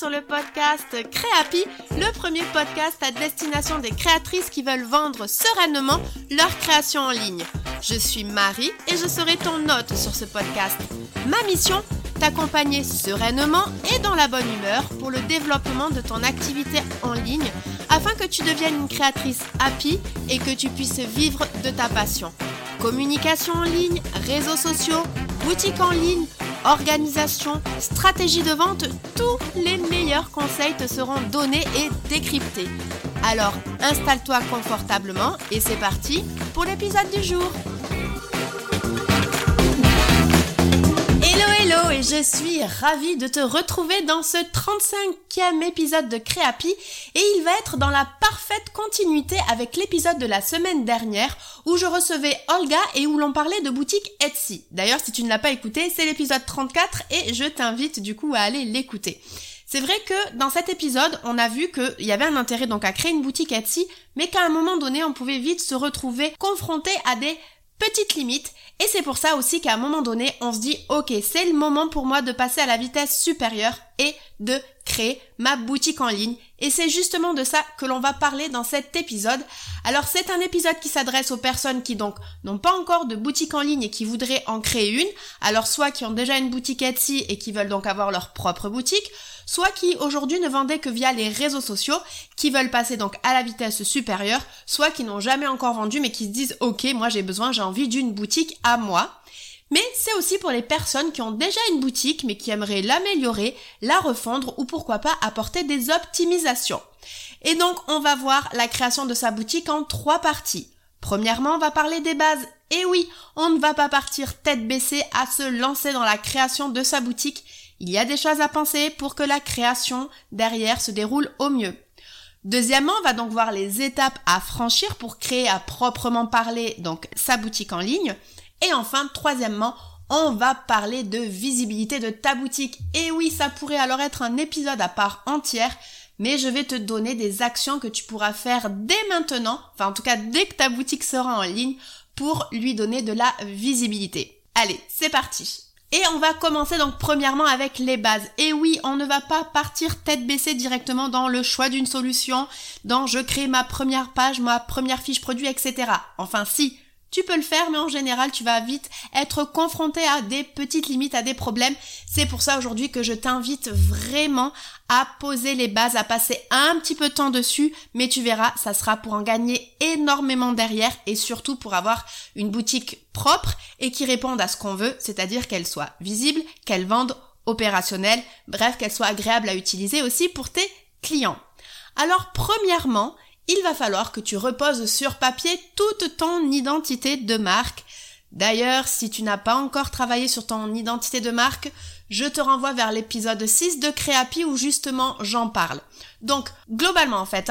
Sur le podcast Créhappy, le premier podcast à destination des créatrices qui veulent vendre sereinement leur création en ligne. Je suis Marie et je serai ton hôte sur ce podcast. Ma mission, t'accompagner sereinement et dans la bonne humeur pour le développement de ton activité en ligne afin que tu deviennes une créatrice happy et que tu puisses vivre de ta passion. Communication en ligne, réseaux sociaux, boutique en ligne, organisation, stratégie de vente, tous les meilleurs conseils te seront donnés et décryptés. Alors, installe-toi confortablement et c'est parti pour l'épisode du jour. Hello, hello, et je suis ravie de te retrouver dans ce 35e épisode de Créhappy et il va être dans la parfaite continuité avec l'épisode de la semaine dernière où je recevais Olga et où l'on parlait de boutique Etsy. D'ailleurs, si tu ne l'as pas écouté, c'est l'épisode 34 et je t'invite du coup à aller l'écouter. C'est vrai que dans cet épisode, on a vu qu'il y avait un intérêt donc à créer une boutique Etsy, mais qu'à un moment donné, on pouvait vite se retrouver confronté à des petites limites. Et c'est pour ça aussi qu'à un moment donné, on se dit « Ok, c'est le moment pour moi de passer à la vitesse supérieure et de créer ma boutique en ligne ». Et c'est justement de ça que l'on va parler dans cet épisode. Alors c'est un épisode qui s'adresse aux personnes qui donc n'ont pas encore de boutique en ligne et qui voudraient en créer une. Alors soit qui ont déjà une boutique Etsy et qui veulent donc avoir leur propre boutique, soit qui aujourd'hui ne vendaient que via les réseaux sociaux, qui veulent passer donc à la vitesse supérieure, soit qui n'ont jamais encore vendu mais qui se disent « Ok, moi j'ai envie d'une boutique à moi ». Mais c'est aussi pour les personnes qui ont déjà une boutique mais qui aimeraient l'améliorer, la refondre ou pourquoi pas apporter des optimisations. Et donc on va voir la création de sa boutique en trois parties. Premièrement, on va parler des bases. Et oui, on ne va pas partir tête baissée à se lancer dans la création de sa boutique. Il y a des choses à penser pour que la création derrière se déroule au mieux. Deuxièmement, on va donc voir les étapes à franchir pour créer à proprement parler donc sa boutique en ligne. Et enfin, troisièmement, on va parler de visibilité de ta boutique. Et oui, ça pourrait alors être un épisode à part entière, mais je vais te donner des actions que tu pourras faire dès maintenant, enfin en tout cas dès que ta boutique sera en ligne, pour lui donner de la visibilité. Allez, c'est parti! Et on va commencer donc premièrement avec les bases. Et oui, on ne va pas partir tête baissée directement dans le choix d'une solution, dans je crée ma première page, ma première fiche produit, etc. Enfin si, tu peux le faire, mais en général, tu vas vite être confronté à des petites limites, à des problèmes. C'est pour ça aujourd'hui que je t'invite vraiment à poser les bases, à passer un petit peu de temps dessus, mais tu verras, ça sera pour en gagner énormément derrière et surtout pour avoir une boutique propre et qui réponde à ce qu'on veut, c'est-à-dire qu'elle soit visible, qu'elle vende, opérationnelle, bref, qu'elle soit agréable à utiliser aussi pour tes clients. Alors, premièrement, il va falloir que tu reposes sur papier toute ton identité de marque. D'ailleurs, si tu n'as pas encore travaillé sur ton identité de marque, je te renvoie vers l'épisode 6 de Créhappy où justement j'en parle. Donc, globalement en fait,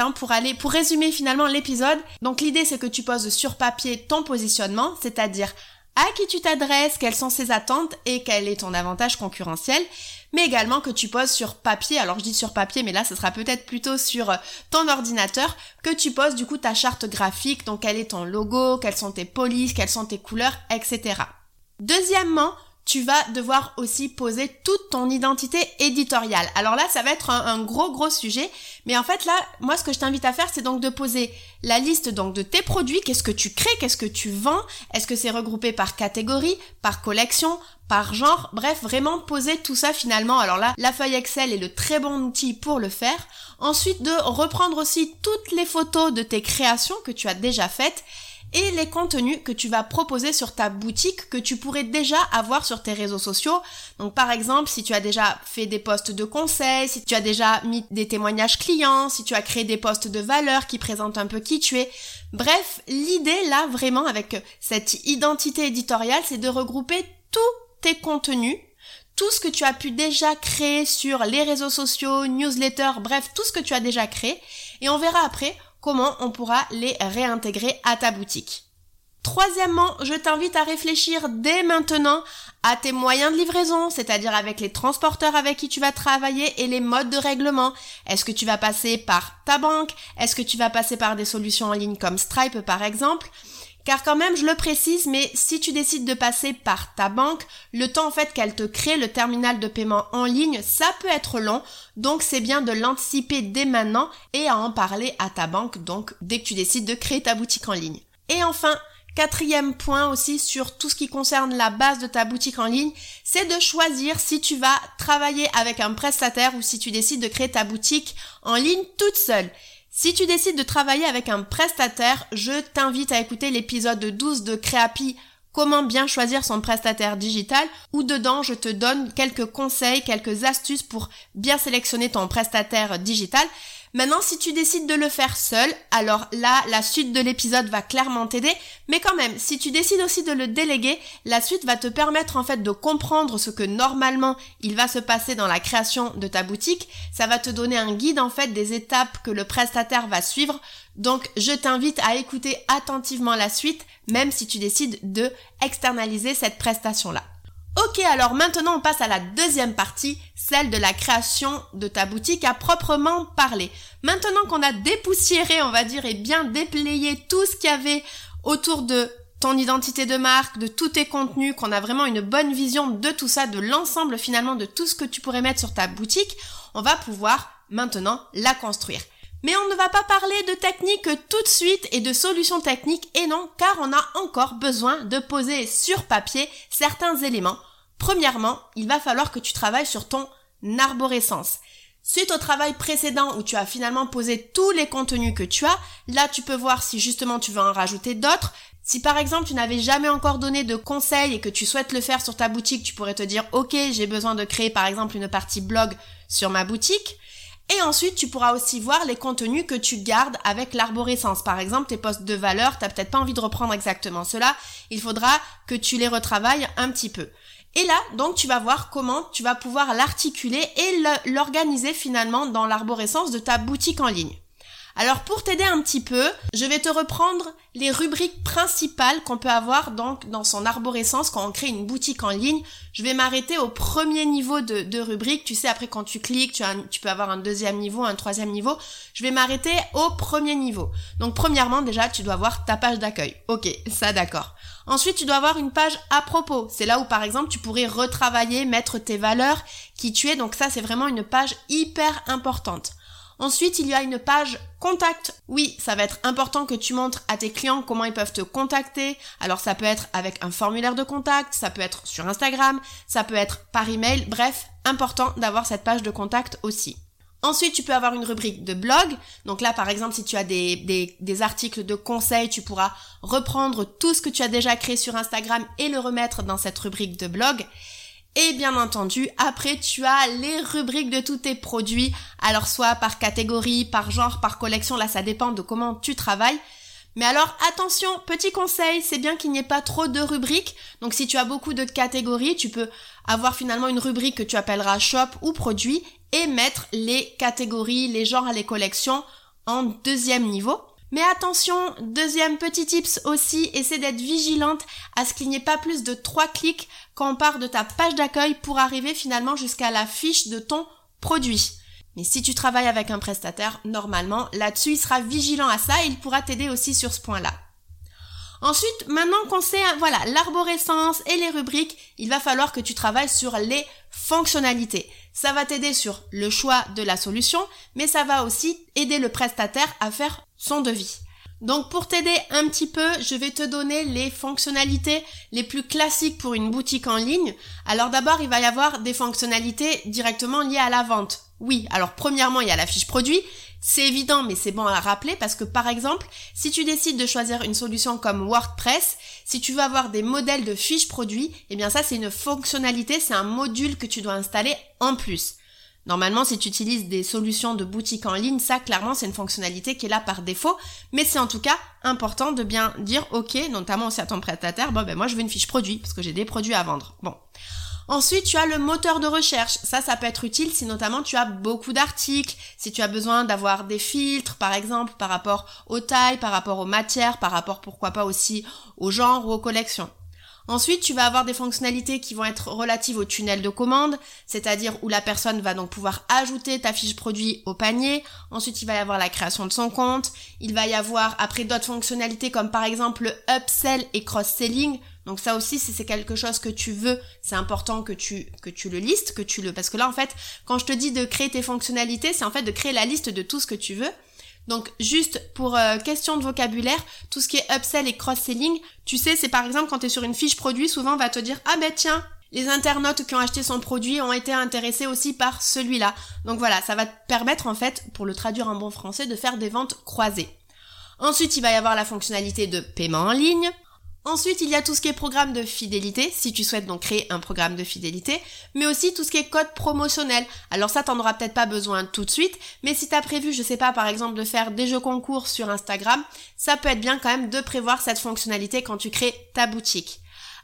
pour résumer finalement l'épisode, donc l'idée c'est que tu poses sur papier ton positionnement, c'est-à-dire à qui tu t'adresses, quelles sont ses attentes et quel est ton avantage concurrentiel, mais également que tu poses sur papier, alors je dis sur papier, mais là ce sera peut-être plutôt sur ton ordinateur, que tu poses du coup ta charte graphique, donc quel est ton logo, quelles sont tes polices, quelles sont tes couleurs, etc. Deuxièmement, tu vas devoir aussi poser toute ton identité éditoriale. Alors là, ça va être un gros sujet. Mais en fait, là, moi, ce que je t'invite à faire, c'est donc de poser la liste donc de tes produits. Qu'est-ce que tu crées? Qu'est-ce que tu vends? Est-ce que c'est regroupé par catégorie, par collection, par genre? Bref, vraiment poser tout ça finalement. Alors là, la feuille Excel est le très bon outil pour le faire. Ensuite, de reprendre aussi toutes les photos de tes créations que tu as déjà faites et les contenus que tu vas proposer sur ta boutique que tu pourrais déjà avoir sur tes réseaux sociaux. Donc par exemple, si tu as déjà fait des posts de conseils, si tu as déjà mis des témoignages clients, si tu as créé des posts de valeur qui présentent un peu qui tu es. Bref, l'idée là vraiment avec cette identité éditoriale, c'est de regrouper tous tes contenus, tout ce que tu as pu déjà créer sur les réseaux sociaux, newsletters, bref, tout ce que tu as déjà créé. Et on verra après comment on pourra les réintégrer à ta boutique. Troisièmement, je t'invite à réfléchir dès maintenant à tes moyens de livraison, c'est-à-dire avec les transporteurs avec qui tu vas travailler et les modes de règlement. Est-ce que tu vas passer par ta banque? Est-ce que tu vas passer par des solutions en ligne comme Stripe par exemple? Car quand même, je le précise, mais si tu décides de passer par ta banque, le temps en fait qu'elle te crée le terminal de paiement en ligne, ça peut être long. Donc c'est bien de l'anticiper dès maintenant et à en parler à ta banque, donc dès que tu décides de créer ta boutique en ligne. Et enfin, quatrième point aussi sur tout ce qui concerne la base de ta boutique en ligne, c'est de choisir si tu vas travailler avec un prestataire ou si tu décides de créer ta boutique en ligne toute seule. Si tu décides de travailler avec un prestataire, je t'invite à écouter l'épisode 12 de Créhappy, comment bien choisir son prestataire digital, où dedans je te donne quelques conseils, quelques astuces pour bien sélectionner ton prestataire digital. Maintenant, si tu décides de le faire seul, alors là, la suite de l'épisode va clairement t'aider. Mais quand même, si tu décides aussi de le déléguer, la suite va te permettre en fait de comprendre ce que normalement il va se passer dans la création de ta boutique. Ça va te donner un guide en fait des étapes que le prestataire va suivre. Donc, je t'invite à écouter attentivement la suite, même si tu décides de externaliser cette prestation-là. Ok, alors maintenant on passe à la deuxième partie, celle de la création de ta boutique à proprement parler. Maintenant qu'on a dépoussiéré, on va dire, et bien déplayé tout ce qu'il y avait autour de ton identité de marque, de tous tes contenus, qu'on a vraiment une bonne vision de tout ça, de l'ensemble finalement de tout ce que tu pourrais mettre sur ta boutique, on va pouvoir maintenant la construire. Mais on ne va pas parler de technique tout de suite et de solutions techniques, et non, car on a encore besoin de poser sur papier certains éléments. Premièrement, il va falloir que tu travailles sur ton arborescence. Suite au travail précédent où tu as finalement posé tous les contenus que tu as, là tu peux voir si justement tu veux en rajouter d'autres. Si par exemple tu n'avais jamais encore donné de conseils et que tu souhaites le faire sur ta boutique, tu pourrais te dire « Ok, j'ai besoin de créer par exemple une partie blog sur ma boutique ». Et ensuite, tu pourras aussi voir les contenus que tu gardes avec l'arborescence. Par exemple, tes posts de valeur, t'as peut-être pas envie de reprendre exactement cela. Il faudra que tu les retravailles un petit peu. Et là, donc, tu vas voir comment tu vas pouvoir l'articuler et l'organiser finalement dans l'arborescence de ta boutique en ligne. Alors, pour t'aider un petit peu, je vais te reprendre les rubriques principales qu'on peut avoir donc dans son arborescence quand on crée une boutique en ligne. Je vais m'arrêter au premier niveau de rubrique. Tu sais, après, quand tu cliques, tu peux avoir un deuxième niveau, un troisième niveau. Je vais m'arrêter au premier niveau. Donc, premièrement, déjà, tu dois avoir ta page d'accueil. Ok, ça, d'accord. Ensuite, tu dois avoir une page à propos. C'est là où, par exemple, tu pourrais retravailler, mettre tes valeurs, qui tu es. Donc, ça, c'est vraiment une page hyper importante. Ensuite, il y a une page contact. Oui, ça va être important que tu montres à tes clients comment ils peuvent te contacter. Alors, ça peut être avec un formulaire de contact, ça peut être sur Instagram, ça peut être par email. Bref, important d'avoir cette page de contact aussi. Ensuite, tu peux avoir une rubrique de blog. Donc là, par exemple, si tu as des articles de conseils, tu pourras reprendre tout ce que tu as déjà créé sur Instagram et le remettre dans cette rubrique de blog. Et bien entendu, après, tu as les rubriques de tous tes produits. Alors, soit par catégorie, par genre, par collection. Là, ça dépend de comment tu travailles. Mais alors, attention, petit conseil, c'est bien qu'il n'y ait pas trop de rubriques. Donc, si tu as beaucoup de catégories, tu peux avoir finalement une rubrique que tu appelleras shop ou produit et mettre les catégories, les genres, les collections en deuxième niveau. Mais attention, deuxième petit tips aussi, essaie d'être vigilante à ce qu'il n'y ait pas plus de 3 clics quand on part de ta page d'accueil pour arriver finalement jusqu'à la fiche de ton produit. Mais si tu travailles avec un prestataire, normalement, là-dessus, il sera vigilant à ça et il pourra t'aider aussi sur ce point-là. Ensuite, maintenant qu'on sait, voilà, l'arborescence et les rubriques, il va falloir que tu travailles sur les fonctionnalités. Ça va t'aider sur le choix de la solution, mais ça va aussi aider le prestataire à faire son devis. Donc pour t'aider un petit peu, je vais te donner les fonctionnalités les plus classiques pour une boutique en ligne. Alors d'abord, il va y avoir des fonctionnalités directement liées à la vente. Oui, alors premièrement, il y a la fiche produit. C'est évident, mais c'est bon à rappeler parce que par exemple, si tu décides de choisir une solution comme WordPress, si tu veux avoir des modèles de fiches produits, eh bien ça c'est une fonctionnalité, c'est un module que tu dois installer en plus. Normalement, si tu utilises des solutions de boutique en ligne, ça, clairement, c'est une fonctionnalité qui est là par défaut. Mais c'est en tout cas important de bien dire « Ok », notamment aussi à ton prestataire, « Bon, ben moi, je veux une fiche produit parce que j'ai des produits à vendre. » Bon. Ensuite, tu as le moteur de recherche. Ça peut être utile si notamment tu as beaucoup d'articles, si tu as besoin d'avoir des filtres, par exemple, par rapport aux tailles, par rapport aux matières, par rapport, pourquoi pas aussi, aux genres ou aux collections. Ensuite, tu vas avoir des fonctionnalités qui vont être relatives au tunnel de commande, c'est-à-dire où la personne va donc pouvoir ajouter ta fiche produit au panier. Ensuite, il va y avoir la création de son compte. Il va y avoir après d'autres fonctionnalités comme par exemple le upsell et cross-selling. Donc ça aussi, si c'est quelque chose que tu veux, c'est important que tu le listes, parce que là en fait, quand je te dis de créer tes fonctionnalités, c'est en fait de créer la liste de tout ce que tu veux. Donc juste pour question de vocabulaire, tout ce qui est upsell et cross-selling, tu sais, c'est par exemple quand tu es sur une fiche produit, souvent on va te dire « Ah ben tiens, les internautes qui ont acheté son produit ont été intéressés aussi par celui-là. » Donc voilà, ça va te permettre en fait, pour le traduire en bon français, de faire des ventes croisées. Ensuite, il va y avoir la fonctionnalité de paiement en ligne. Ensuite, il y a tout ce qui est programme de fidélité, si tu souhaites donc créer un programme de fidélité, mais aussi tout ce qui est code promotionnel. Alors ça, t'en auras peut-être pas besoin tout de suite, mais si t'as prévu, je sais pas, par exemple, de faire des jeux concours sur Instagram, ça peut être bien quand même de prévoir cette fonctionnalité quand tu crées ta boutique.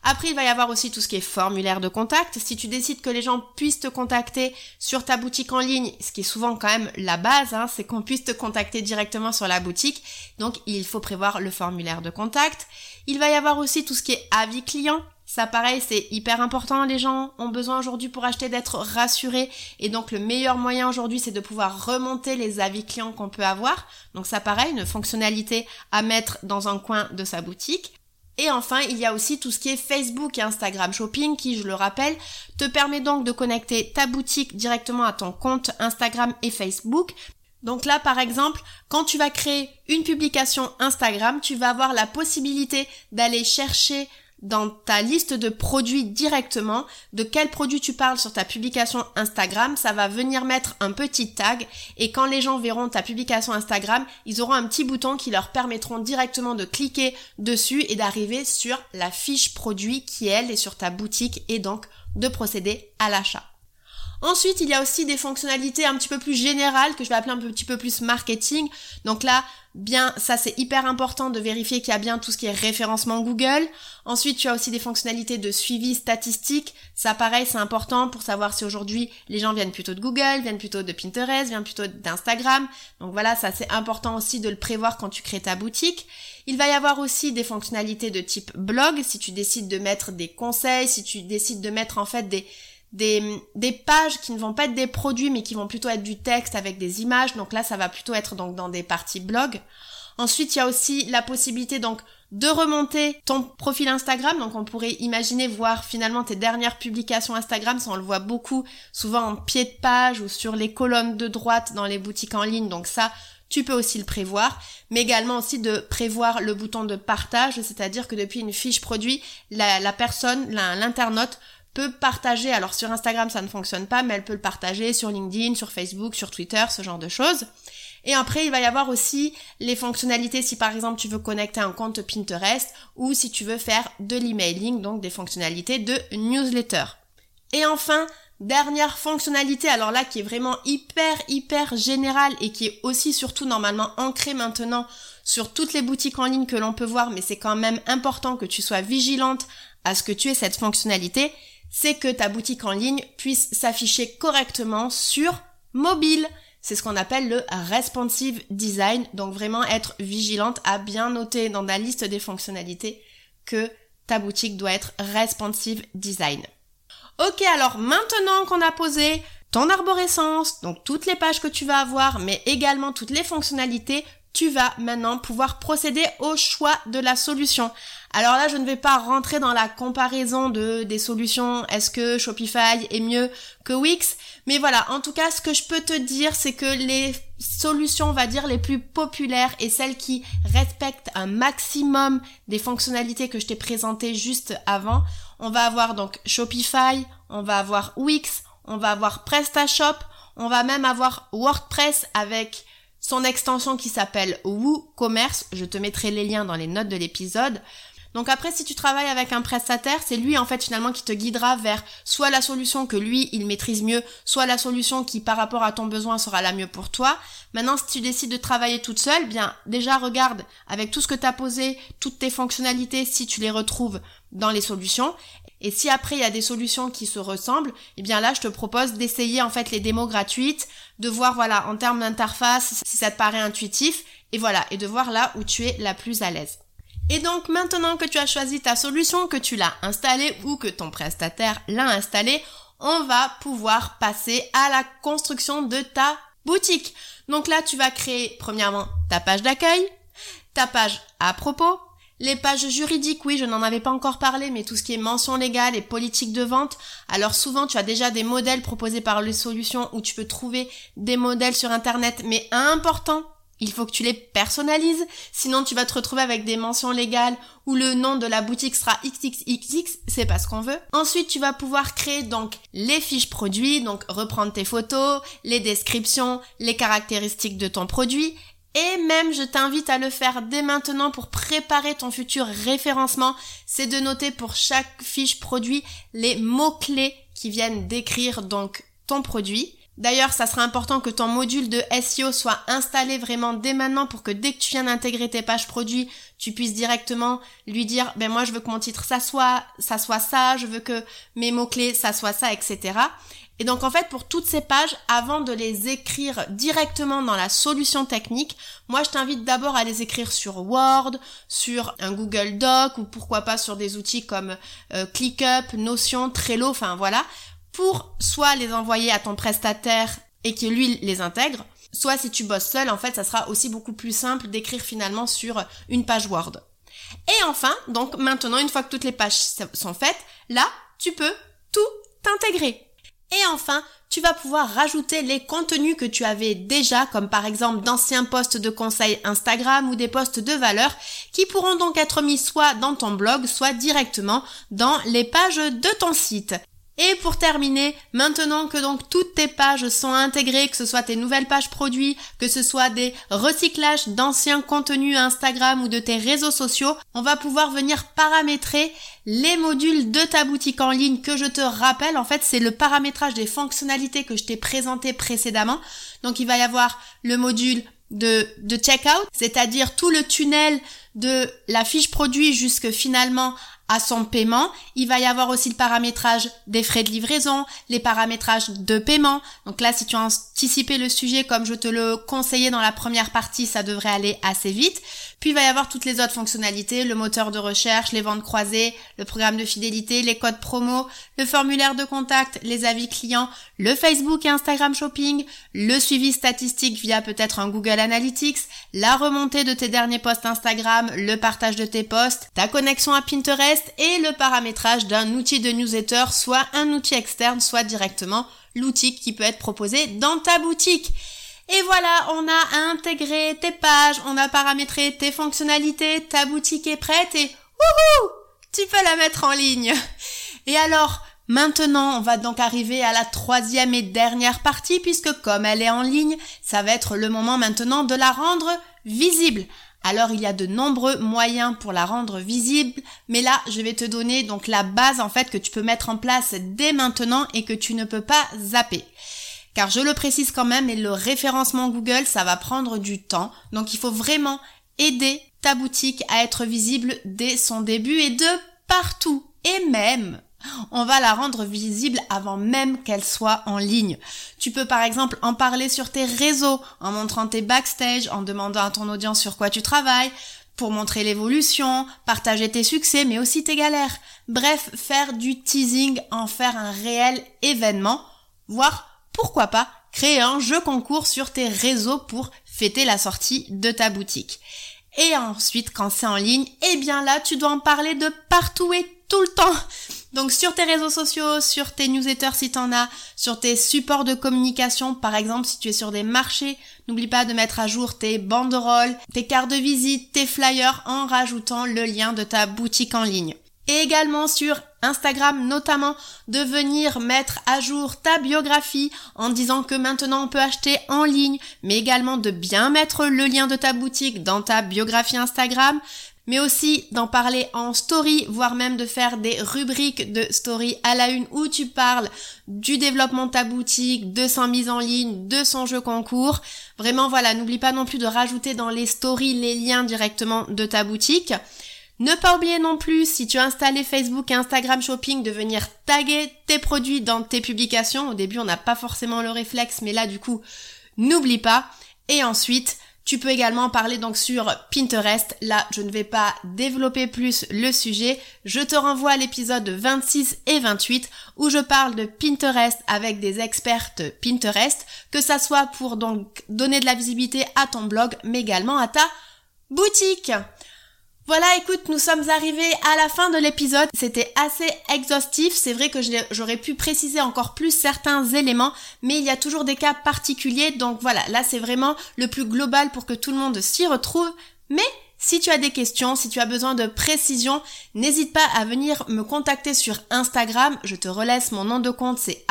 Après, il va y avoir aussi tout ce qui est formulaire de contact. Si tu décides que les gens puissent te contacter sur ta boutique en ligne, ce qui est souvent quand même la base, hein, c'est qu'on puisse te contacter directement sur la boutique. Donc, il faut prévoir le formulaire de contact. Il va y avoir aussi tout ce qui est avis client. Ça, pareil, c'est hyper important. Les gens ont besoin aujourd'hui pour acheter d'être rassurés. Et donc, le meilleur moyen aujourd'hui, c'est de pouvoir remonter les avis clients qu'on peut avoir. Donc, ça, pareil, une fonctionnalité à mettre dans un coin de sa boutique. Et enfin, il y a aussi tout ce qui est Facebook et Instagram Shopping qui, je le rappelle, te permet donc de connecter ta boutique directement à ton compte Instagram et Facebook. Donc là, par exemple, quand tu vas créer une publication Instagram, tu vas avoir la possibilité d'aller chercher dans ta liste de produits directement de quel produit tu parles sur ta publication Instagram. Ça va venir mettre un petit tag et quand les gens verront ta publication Instagram, ils auront un petit bouton qui leur permettront directement de cliquer dessus et d'arriver sur la fiche produit qui, elle, est sur ta boutique et donc de procéder à l'achat. Ensuite, il y a aussi des fonctionnalités un petit peu plus générales que je vais appeler un petit peu plus marketing. Donc là, bien, ça c'est hyper important de vérifier qu'il y a bien tout ce qui est référencement Google. Ensuite, tu as aussi des fonctionnalités de suivi statistique. Ça pareil, c'est important pour savoir si aujourd'hui les gens viennent plutôt de Google, viennent plutôt de Pinterest, viennent plutôt d'Instagram. Donc voilà, ça c'est important aussi de le prévoir quand tu crées ta boutique. Il va y avoir aussi des fonctionnalités de type blog si tu décides de mettre des conseils, si tu décides de mettre en fait des pages qui ne vont pas être des produits mais qui vont plutôt être du texte avec des images. Donc là, ça va plutôt être donc dans des parties blog. Ensuite, il y a aussi la possibilité donc de remonter ton profil Instagram. Donc on pourrait imaginer voir finalement tes dernières publications Instagram. Ça, on le voit beaucoup, souvent en pied de page ou sur les colonnes de droite dans les boutiques en ligne. Donc ça, tu peux aussi le prévoir, mais également aussi de prévoir le bouton de partage, c'est-à-dire que depuis une fiche produit, la personne, l'internaute, peut partager, alors sur Instagram ça ne fonctionne pas, mais elle peut le partager sur LinkedIn, sur Facebook, sur Twitter, ce genre de choses. Et après, il va y avoir aussi les fonctionnalités si par exemple tu veux connecter un compte Pinterest ou si tu veux faire de l'emailing, donc des fonctionnalités de newsletter. Et enfin, dernière fonctionnalité, alors là qui est vraiment hyper générale et qui est aussi surtout normalement ancrée maintenant sur toutes les boutiques en ligne que l'on peut voir, mais c'est quand même important que tu sois vigilante à ce que tu aies cette fonctionnalité, c'est que ta boutique en ligne puisse s'afficher correctement sur mobile. C'est ce qu'on appelle le responsive design. Donc vraiment être vigilante à bien noter dans la liste des fonctionnalités que ta boutique doit être responsive design. Ok, alors maintenant qu'on a posé ton arborescence, donc toutes les pages que tu vas avoir, mais également toutes les fonctionnalités, tu vas maintenant pouvoir procéder au choix de la solution. Alors là, je ne vais pas rentrer dans la comparaison des solutions. Est-ce que Shopify est mieux que Wix? Mais voilà, en tout cas, ce que je peux te dire, c'est que les solutions, on va dire, les plus populaires et celles qui respectent un maximum des fonctionnalités que je t'ai présentées juste avant, on va avoir donc Shopify, on va avoir Wix, on va avoir PrestaShop, on va même avoir WordPress avec son extension qui s'appelle WooCommerce. Je te mettrai les liens dans les notes de l'épisode. Donc après, si tu travailles avec un prestataire, c'est lui en fait finalement qui te guidera vers soit la solution que lui, il maîtrise mieux, soit la solution qui par rapport à ton besoin sera la mieux pour toi. Maintenant, si tu décides de travailler toute seule, bien déjà regarde avec tout ce que tu as posé, toutes tes fonctionnalités, si tu les retrouves dans les solutions. Et si après il y a des solutions qui se ressemblent, eh bien là je te propose d'essayer en fait les démos gratuites, de voir voilà en termes d'interface si ça te paraît intuitif et voilà et de voir là où tu es la plus à l'aise. Et donc maintenant que tu as choisi ta solution, que tu l'as installée ou que ton prestataire l'a installée, on va pouvoir passer à la construction de ta boutique. Donc là, tu vas créer premièrement ta page d'accueil, ta page à propos, les pages juridiques, oui, je n'en avais pas encore parlé, mais tout ce qui est mention légale et politique de vente. Alors souvent, tu as déjà des modèles proposés par les solutions où tu peux trouver des modèles sur Internet, mais important, il faut que tu les personnalises, sinon tu vas te retrouver avec des mentions légales où le nom de la boutique sera XXXX, c'est pas ce qu'on veut. Ensuite, tu vas pouvoir créer donc les fiches produits, donc reprendre tes photos, les descriptions, les caractéristiques de ton produit. Et même, je t'invite à le faire dès maintenant pour préparer ton futur référencement, c'est de noter pour chaque fiche produit les mots-clés qui viennent décrire donc ton produit. D'ailleurs, ça sera important que ton module de SEO soit installé vraiment dès maintenant pour que dès que tu viens d'intégrer tes pages produits, tu puisses directement lui dire « ben moi je veux que mon titre ça soit ça, je veux que mes mots-clés ça soit ça, etc. » Et donc en fait, pour toutes ces pages, avant de les écrire directement dans la solution technique, moi je t'invite d'abord à les écrire sur Word, sur un Google Doc ou pourquoi pas sur des outils comme ClickUp, Notion, Trello, enfin voilà, pour soit les envoyer à ton prestataire et que lui les intègre, soit si tu bosses seul, en fait ça sera aussi beaucoup plus simple d'écrire finalement sur une page Word. Et enfin, donc maintenant une fois que toutes les pages sont faites, là tu peux tout intégrer. Et enfin, tu vas pouvoir rajouter les contenus que tu avais déjà, comme par exemple d'anciens posts de conseils Instagram ou des posts de valeur, qui pourront donc être mis soit dans ton blog, soit directement dans les pages de ton site. Et pour terminer, maintenant que donc toutes tes pages sont intégrées, que ce soit tes nouvelles pages produits, que ce soit des recyclages d'anciens contenus Instagram ou de tes réseaux sociaux, on va pouvoir venir paramétrer les modules de ta boutique en ligne que je te rappelle. En fait, c'est le paramétrage des fonctionnalités que je t'ai présenté précédemment. Donc, il va y avoir le module de checkout, c'est-à-dire tout le tunnel de la fiche produit jusque finalement à son paiement. Il va y avoir aussi le paramétrage des frais de livraison, les paramétrages de paiement. Donc là, si tu as anticipé le sujet comme je te le conseillais dans la première partie, ça devrait aller assez vite. Puis il va y avoir toutes les autres fonctionnalités, le moteur de recherche, les ventes croisées, le programme de fidélité, les codes promo, le formulaire de contact, les avis clients, le Facebook et Instagram Shopping, le suivi statistique via peut-être un Google Analytics, la remontée de tes derniers posts Instagram, le partage de tes posts, ta connexion à Pinterest, et le paramétrage d'un outil de newsletter, soit un outil externe, soit directement l'outil qui peut être proposé dans ta boutique. Et voilà, on a intégré tes pages, on a paramétré tes fonctionnalités, ta boutique est prête et wouhou, tu peux la mettre en ligne. Et alors, maintenant, on va donc arriver à la troisième et dernière partie puisque comme elle est en ligne, ça va être le moment maintenant de la rendre visible. Alors, il y a de nombreux moyens pour la rendre visible, mais là, je vais te donner donc la base en fait que tu peux mettre en place dès maintenant et que tu ne peux pas zapper. Car je le précise quand même, mais le référencement Google, ça va prendre du temps. Donc, il faut vraiment aider ta boutique à être visible dès son début et de partout. Et même, on va la rendre visible avant même qu'elle soit en ligne. Tu peux par exemple en parler sur tes réseaux, en montrant tes backstage, en demandant à ton audience sur quoi tu travailles, pour montrer l'évolution, partager tes succès, mais aussi tes galères. Bref, faire du teasing, en faire un réel événement, voire pourquoi pas créer un jeu concours sur tes réseaux pour fêter la sortie de ta boutique. Et ensuite, quand c'est en ligne, eh bien là, tu dois en parler de partout et tout le temps. Donc sur tes réseaux sociaux, sur tes newsletters si t'en as, sur tes supports de communication, par exemple si tu es sur des marchés, n'oublie pas de mettre à jour tes banderoles, tes cartes de visite, tes flyers en rajoutant le lien de ta boutique en ligne. Et également sur Instagram notamment, de venir mettre à jour ta biographie en disant que maintenant on peut acheter en ligne, mais également de bien mettre le lien de ta boutique dans ta biographie Instagram, mais aussi d'en parler en story, voire même de faire des rubriques de story à la une où tu parles du développement de ta boutique, de sa mise en ligne, de son jeu concours. Vraiment, voilà, n'oublie pas non plus de rajouter dans les stories les liens directement de ta boutique. Ne pas oublier non plus, si tu as installé Facebook et Instagram Shopping, de venir taguer tes produits dans tes publications. Au début, on n'a pas forcément le réflexe, mais là, du coup, n'oublie pas. Et ensuite, Tu peux également parler donc sur Pinterest. Là, je ne vais pas développer plus le sujet. Je te renvoie à l'épisode 26 et 28 où je parle de Pinterest avec des expertes Pinterest, que ça soit pour donc donner de la visibilité à ton blog, mais également à ta boutique. Voilà, écoute, nous sommes arrivés à la fin de l'épisode. C'était assez exhaustif. C'est vrai que j'aurais pu préciser encore plus certains éléments, mais il y a toujours des cas particuliers. Donc voilà, là c'est vraiment le plus global pour que tout le monde s'y retrouve. Mais si tu as des questions, si tu as besoin de précision, n'hésite pas à venir me contacter sur Instagram. Je te relaisse mon nom de compte, c'est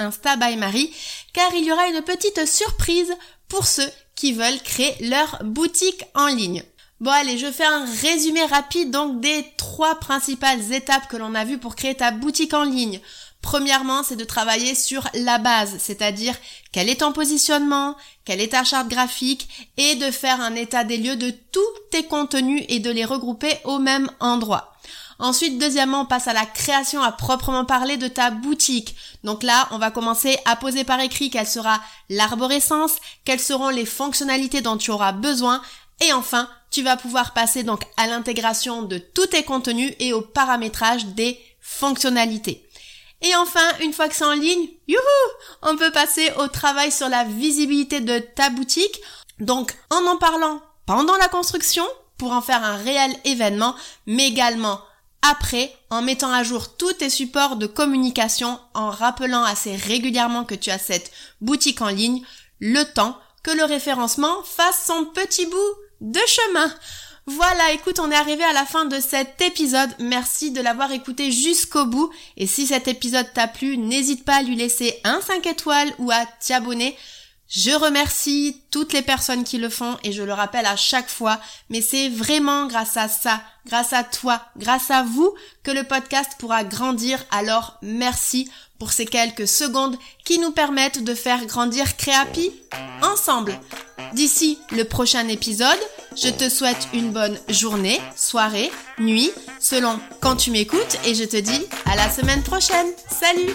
@instabymarie, car il y aura une petite surprise pour ceux qui veulent créer leur boutique en ligne. Bon allez, je fais un résumé rapide donc des 3 principales étapes que l'on a vues pour créer ta boutique en ligne. Premièrement, c'est de travailler sur la base, c'est-à-dire quel est ton positionnement, quelle est ta charte graphique et de faire un état des lieux de tous tes contenus et de les regrouper au même endroit. Ensuite, deuxièmement, on passe à la création à proprement parler de ta boutique. Donc là, on va commencer à poser par écrit quelle sera l'arborescence, quelles seront les fonctionnalités dont tu auras besoin et enfin, tu vas pouvoir passer donc à l'intégration de tous tes contenus et au paramétrage des fonctionnalités. Et enfin, une fois que c'est en ligne, youhou, on peut passer au travail sur la visibilité de ta boutique. Donc, en parlant pendant la construction pour en faire un réel événement, mais également après, en mettant à jour tous tes supports de communication, en rappelant assez régulièrement que tu as cette boutique en ligne, le temps que le référencement fasse son petit bout de chemin. Voilà, écoute, on est arrivé à la fin de cet épisode. Merci de l'avoir écouté jusqu'au bout. Et si cet épisode t'a plu, n'hésite pas à lui laisser un 5 étoiles ou à t'y abonner. Je remercie toutes les personnes qui le font et je le rappelle à chaque fois, mais c'est vraiment grâce à ça, grâce à toi, grâce à vous que le podcast pourra grandir. Alors, merci pour ces quelques secondes qui nous permettent de faire grandir Créhappy ensemble. D'ici le prochain épisode, je te souhaite une bonne journée, soirée, nuit, selon quand tu m'écoutes et je te dis à la semaine prochaine. Salut!